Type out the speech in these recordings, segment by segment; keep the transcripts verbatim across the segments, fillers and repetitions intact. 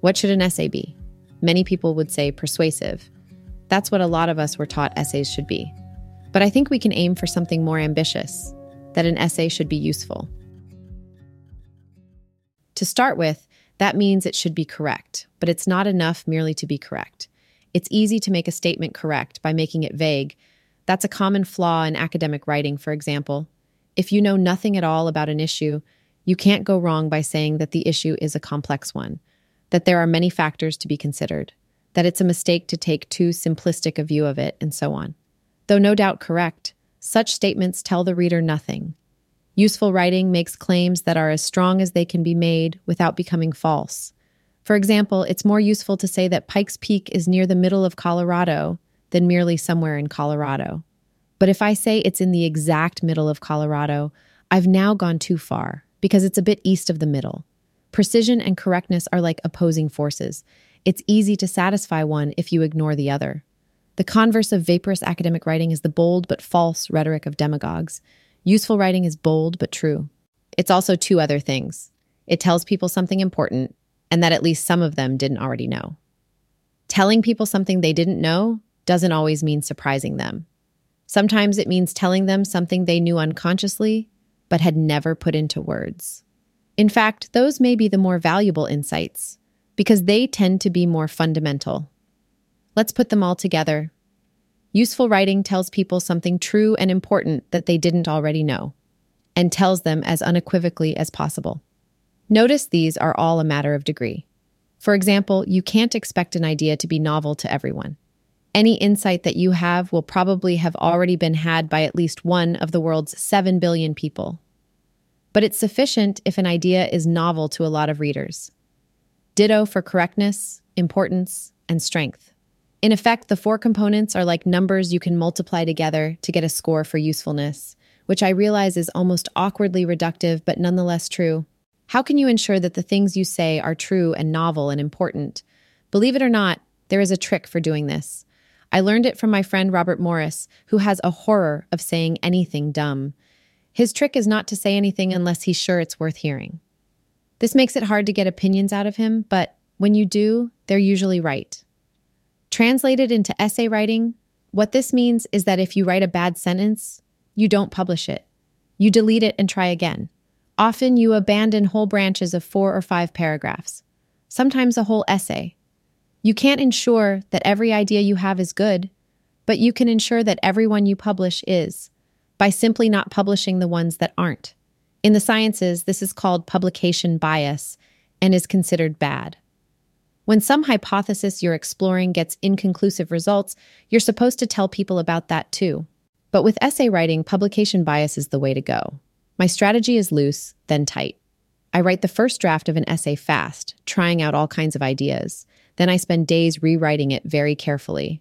What should an essay be? Many people would say persuasive. That's what a lot of us were taught essays should be. But I think we can aim for something more ambitious, that an essay should be useful. To start with, that means it should be correct, but it's not enough merely to be correct. It's easy to make a statement correct by making it vague. That's a common flaw in academic writing, for example. If you know nothing at all about an issue, you can't go wrong by saying that the issue is a complex one, that there are many factors to be considered, that it's a mistake to take too simplistic a view of it, and so on. Though no doubt correct, such statements tell the reader nothing. Useful writing makes claims that are as strong as they can be made without becoming false. For example, it's more useful to say that Pikes Peak is near the middle of Colorado than merely somewhere in Colorado. But if I say it's in the exact middle of Colorado, I've now gone too far, because it's a bit east of the middle. Precision and correctness are like opposing forces. It's easy to satisfy one if you ignore the other. The converse of vaporous academic writing is the bold but false rhetoric of demagogues. Useful writing is bold but true. It's also two other things. It tells people something important, and that at least some of them didn't already know. Telling people something they didn't know doesn't always mean surprising them. Sometimes it means telling them something they knew unconsciously, but had never put into words. In fact, those may be the more valuable insights, because they tend to be more fundamental. Let's put them all together. Useful writing tells people something true and important that they didn't already know, and tells them as unequivocally as possible. Notice these are all a matter of degree. For example, you can't expect an idea to be novel to everyone. Any insight that you have will probably have already been had by at least one of the world's seven billion people. But it's sufficient if an idea is novel to a lot of readers. Ditto for correctness, importance, and strength. In effect, the four components are like numbers you can multiply together to get a score for usefulness, which I realize is almost awkwardly reductive, but nonetheless true. How can you ensure that the things you say are true and novel and important? Believe it or not, there is a trick for doing this. I learned it from my friend Robert Morris, who has a horror of saying anything dumb. His trick is not to say anything unless he's sure it's worth hearing. This makes it hard to get opinions out of him, but when you do, they're usually right. Translated into essay writing, what this means is that if you write a bad sentence, you don't publish it. You delete it and try again. Often you abandon whole branches of four or five paragraphs, sometimes a whole essay. You can't ensure that every idea you have is good, but you can ensure that everyone you publish is, by simply not publishing the ones that aren't. In the sciences, this is called publication bias and is considered bad. When some hypothesis you're exploring gets inconclusive results, you're supposed to tell people about that too. But with essay writing, publication bias is the way to go. My strategy is loose, then tight. I write the first draft of an essay fast, trying out all kinds of ideas. Then I spend days rewriting it very carefully.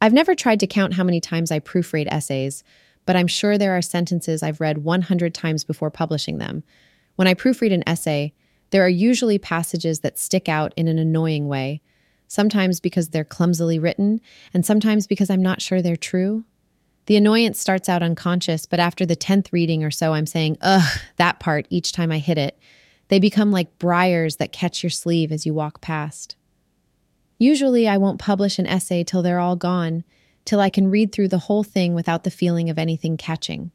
I've never tried to count how many times I proofread essays, but I'm sure there are sentences I've read one hundred times before publishing them. When I proofread an essay, there are usually passages that stick out in an annoying way, sometimes because they're clumsily written, and sometimes because I'm not sure they're true. The annoyance starts out unconscious, but after the tenth reading or so, I'm saying, ugh, that part each time I hit it. They become like briars that catch your sleeve as you walk past. Usually I won't publish an essay till they're all gone, till I can read through the whole thing without the feeling of anything catching.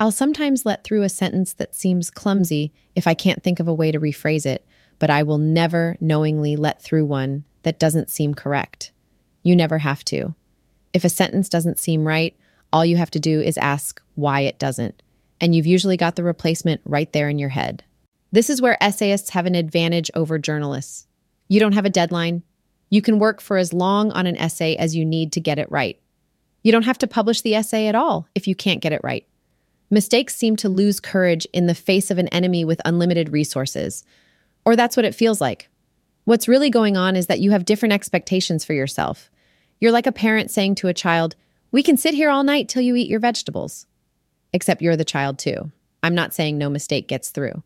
I'll sometimes let through a sentence that seems clumsy if I can't think of a way to rephrase it, but I will never knowingly let through one that doesn't seem correct. You never have to. If a sentence doesn't seem right, all you have to do is ask why it doesn't, and you've usually got the replacement right there in your head. This is where essayists have an advantage over journalists. You don't have a deadline. You can work for as long on an essay as you need to get it right. You don't have to publish the essay at all if you can't get it right. Mistakes seem to lose courage in the face of an enemy with unlimited resources, or that's what it feels like. What's really going on is that you have different expectations for yourself. You're like a parent saying to a child, "We can sit here all night till you eat your vegetables." Except you're the child too. I'm not saying no mistake gets through.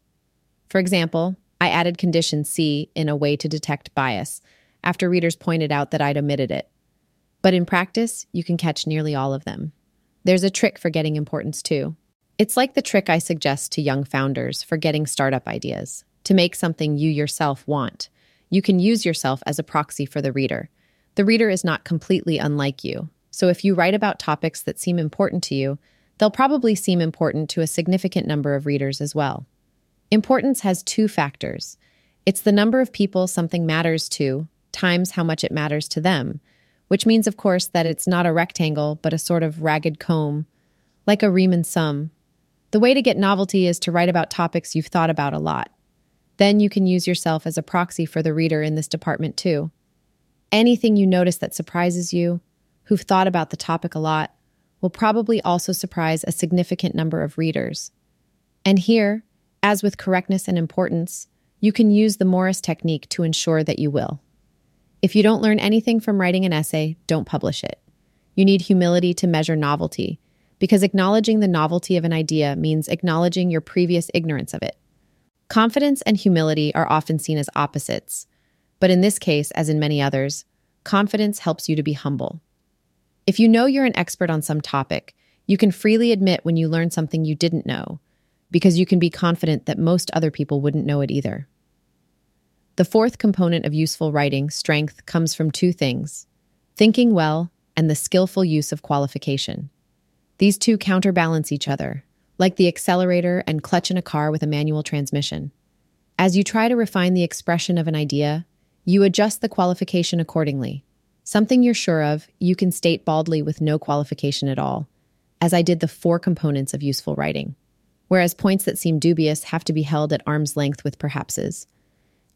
For example, I added condition C in a way to detect bias after readers pointed out that I'd omitted it. But in practice, you can catch nearly all of them. There's a trick for getting importance too. It's like the trick I suggest to young founders for getting startup ideas, to make something you yourself want. You can use yourself as a proxy for the reader. The reader is not completely unlike you, so if you write about topics that seem important to you, they'll probably seem important to a significant number of readers as well. Importance has two factors. It's the number of people something matters to times how much it matters to them, which means, of course, that it's not a rectangle, but a sort of ragged comb, like a Riemann sum. The way to get novelty is to write about topics you've thought about a lot. Then you can use yourself as a proxy for the reader in this department too. Anything you notice that surprises you, who've thought about the topic a lot, will probably also surprise a significant number of readers. And here, as with correctness and importance, you can use the Morris technique to ensure that you will. If you don't learn anything from writing an essay, don't publish it. You need humility to measure novelty, because acknowledging the novelty of an idea means acknowledging your previous ignorance of it. Confidence and humility are often seen as opposites, but in this case, as in many others, confidence helps you to be humble. If you know you're an expert on some topic, you can freely admit when you learn something you didn't know, because you can be confident that most other people wouldn't know it either. The fourth component of useful writing strength comes from two things: thinking well and the skillful use of qualification. These two counterbalance each other, like the accelerator and clutch in a car with a manual transmission. As you try to refine the expression of an idea, you adjust the qualification accordingly. Something you're sure of, you can state baldly with no qualification at all, as I did the four components of useful writing, whereas points that seem dubious have to be held at arm's length with perhapses.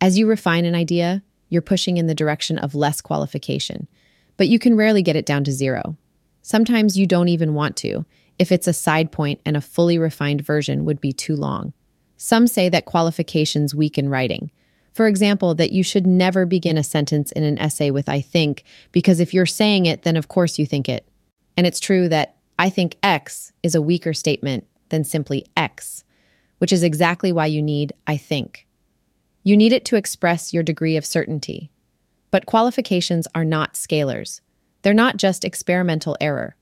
As you refine an idea, you're pushing in the direction of less qualification, but you can rarely get it down to zero. Sometimes you don't even want to, if it's a side point, and a fully refined version would be too long. Some say that qualifications weaken writing. For example, that you should never begin a sentence in an essay with "I think," because if you're saying it, then of course you think it. And it's true that "I think X" is a weaker statement than simply "X," which is exactly why you need "I think." You need it to express your degree of certainty. But qualifications are not scalars. They're not just experimental error.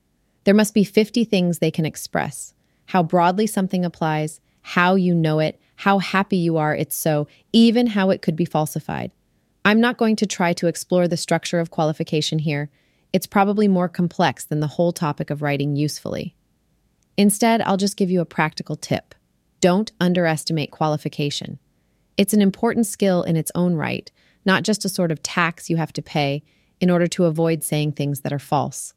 There must be fifty things they can express: how broadly something applies, how you know it, how happy you are it's so, even how it could be falsified. I'm not going to try to explore the structure of qualification here. It's probably more complex than the whole topic of writing usefully. Instead, I'll just give you a practical tip. Don't underestimate qualification. It's an important skill in its own right, not just a sort of tax you have to pay in order to avoid saying things that are false.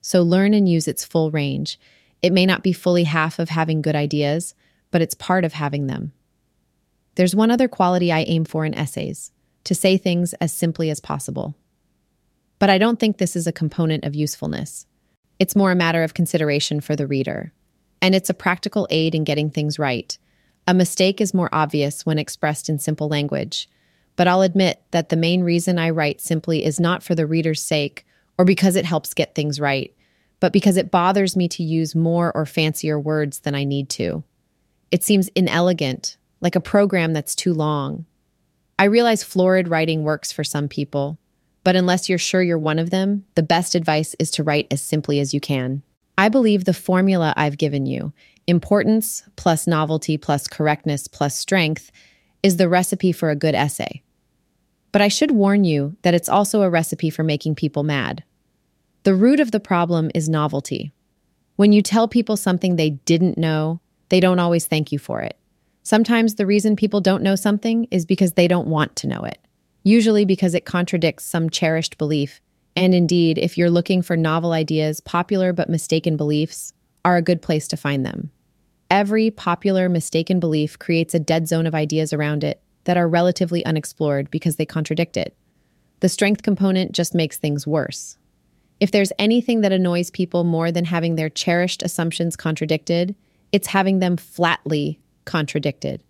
So learn and use its full range. It may not be fully half of having good ideas, but it's part of having them. There's one other quality I aim for in essays: to say things as simply as possible. But I don't think this is a component of usefulness. It's more a matter of consideration for the reader, and it's a practical aid in getting things right. A mistake is more obvious when expressed in simple language, but I'll admit that the main reason I write simply is not for the reader's sake or because it helps get things right, but because it bothers me to use more or fancier words than I need to. It seems inelegant, like a program that's too long. I realize florid writing works for some people, but unless you're sure you're one of them, the best advice is to write as simply as you can. I believe the formula I've given you, importance plus novelty plus correctness plus strength, is the recipe for a good essay. But I should warn you that it's also a recipe for making people mad. The root of the problem is novelty. When you tell people something they didn't know, they don't always thank you for it. Sometimes the reason people don't know something is because they don't want to know it, usually because it contradicts some cherished belief. And indeed, if you're looking for novel ideas, popular but mistaken beliefs are a good place to find them. Every popular mistaken belief creates a dead zone of ideas around it that are relatively unexplored because they contradict it. The strength component just makes things worse. If there's anything that annoys people more than having their cherished assumptions contradicted, it's having them flatly contradicted.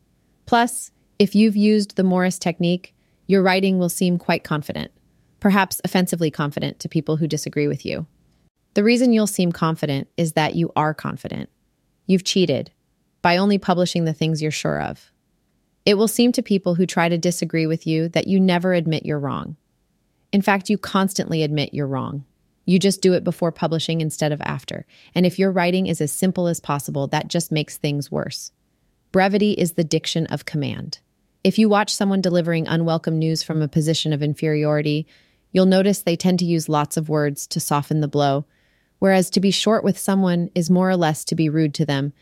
Plus, if you've used the Morris technique, your writing will seem quite confident, perhaps offensively confident to people who disagree with you. The reason you'll seem confident is that you are confident. You've cheated by only publishing the things you're sure of. It will seem to people who try to disagree with you that you never admit you're wrong. In fact, you constantly admit you're wrong. You just do it before publishing instead of after. And if your writing is as simple as possible, that just makes things worse. Brevity is the diction of command. If you watch someone delivering unwelcome news from a position of inferiority, you'll notice they tend to use lots of words to soften the blow, whereas to be short with someone is more or less to be rude to them.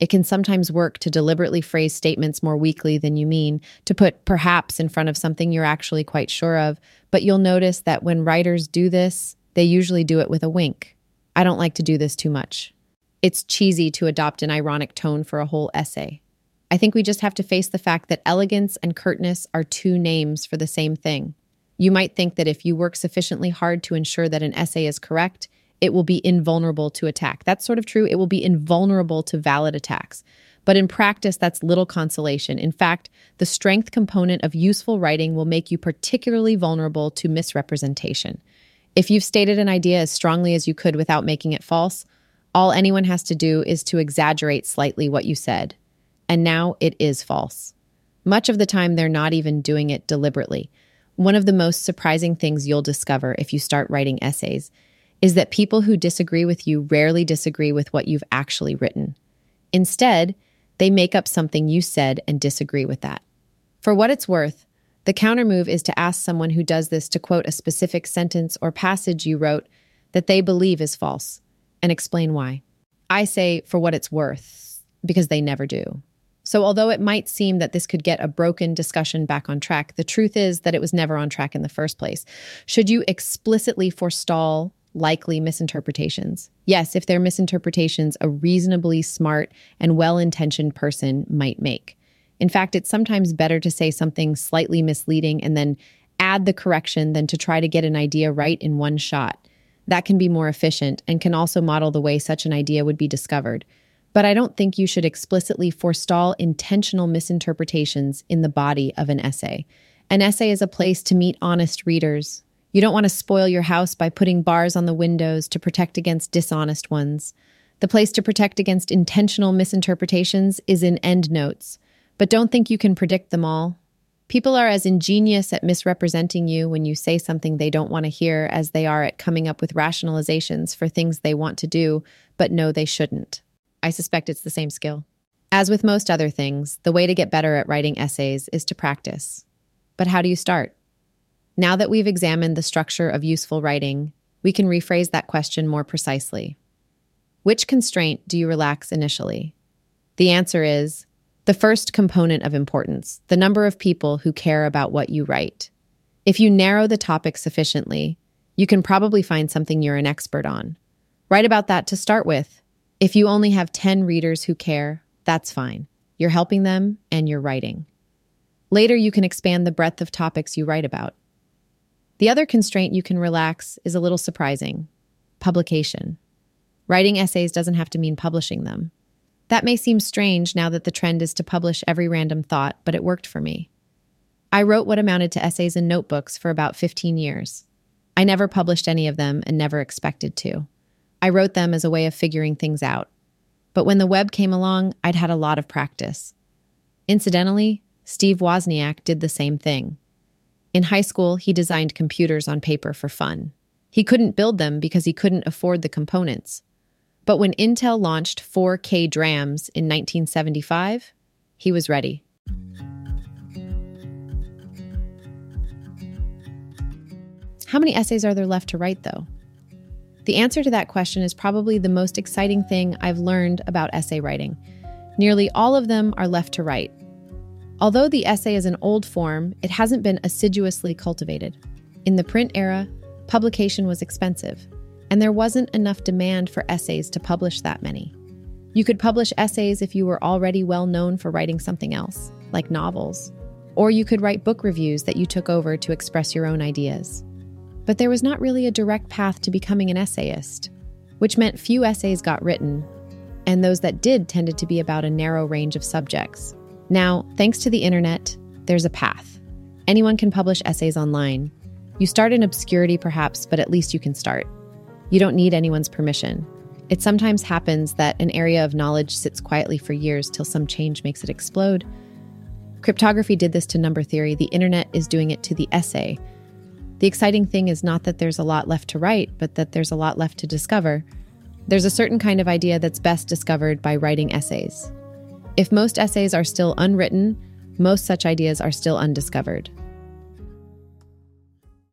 It can sometimes work to deliberately phrase statements more weakly than you mean, to put perhaps in front of something you're actually quite sure of, but you'll notice that when writers do this, they usually do it with a wink. I don't like to do this too much. It's cheesy to adopt an ironic tone for a whole essay. I think we just have to face the fact that elegance and curtness are two names for the same thing. You might think that if you work sufficiently hard to ensure that an essay is correct, it will be invulnerable to attack. That's sort of true. It will be invulnerable to valid attacks. But in practice, that's little consolation. In fact, the strength component of useful writing will make you particularly vulnerable to misrepresentation. If you've stated an idea as strongly as you could without making it false, all anyone has to do is to exaggerate slightly what you said. And now it is false. Much of the time, they're not even doing it deliberately. One of the most surprising things you'll discover if you start writing essays is that people who disagree with you rarely disagree with what you've actually written. Instead, they make up something you said and disagree with that. For what it's worth, the countermove is to ask someone who does this to quote a specific sentence or passage you wrote that they believe is false and explain why. I say, for what it's worth, because they never do. So although it might seem that this could get a broken discussion back on track, the truth is that it was never on track in the first place. Should you explicitly forestall likely misinterpretations? Yes, if they're misinterpretations a reasonably smart and well-intentioned person might make. In fact, it's sometimes better to say something slightly misleading and then add the correction than to try to get an idea right in one shot. That can be more efficient and can also model the way such an idea would be discovered. But I don't think you should explicitly forestall intentional misinterpretations in the body of an essay. An essay is a place to meet honest readers. You don't want to spoil your house by putting bars on the windows to protect against dishonest ones. The place to protect against intentional misinterpretations is in endnotes. But don't think you can predict them all. People are as ingenious at misrepresenting you when you say something they don't want to hear as they are at coming up with rationalizations for things they want to do, but know they shouldn't. I suspect it's the same skill. As with most other things, the way to get better at writing essays is to practice. But how do you start? Now that we've examined the structure of useful writing, we can rephrase that question more precisely. Which constraint do you relax initially? The answer is the first component of importance, the number of people who care about what you write. If you narrow the topic sufficiently, you can probably find something you're an expert on. Write about that to start with. If you only have ten readers who care, that's fine. You're helping them and you're writing. Later, you can expand the breadth of topics you write about. The other constraint you can relax is a little surprising: publication. Writing essays doesn't have to mean publishing them. That may seem strange now that the trend is to publish every random thought, but it worked for me. I wrote what amounted to essays in notebooks for about fifteen years. I never published any of them and never expected to. I wrote them as a way of figuring things out. But when the web came along, I'd had a lot of practice. Incidentally, Steve Wozniak did the same thing. In high school, he designed computers on paper for fun. He couldn't build them because he couldn't afford the components. But when Intel launched four K D RAMs in nineteen seventy-five, he was ready. How many essays are there left to write, though? The answer to that question is probably the most exciting thing I've learned about essay writing. Nearly all of them are left to write. Although the essay is an old form, it hasn't been assiduously cultivated. In the print era, publication was expensive, and there wasn't enough demand for essays to publish that many. You could publish essays if you were already well known for writing something else, like novels, or you could write book reviews that you took over to express your own ideas. But there was not really a direct path to becoming an essayist, which meant few essays got written, and those that did tended to be about a narrow range of subjects. Now, thanks to the internet, there's a path. Anyone can publish essays online. You start in obscurity perhaps, but at least you can start. You don't need anyone's permission. It sometimes happens that an area of knowledge sits quietly for years till some change makes it explode. Cryptography did this to number theory. The internet is doing it to the essay. The exciting thing is not that there's a lot left to write, but that there's a lot left to discover. There's a certain kind of idea that's best discovered by writing essays. If most essays are still unwritten, Most such ideas are still undiscovered.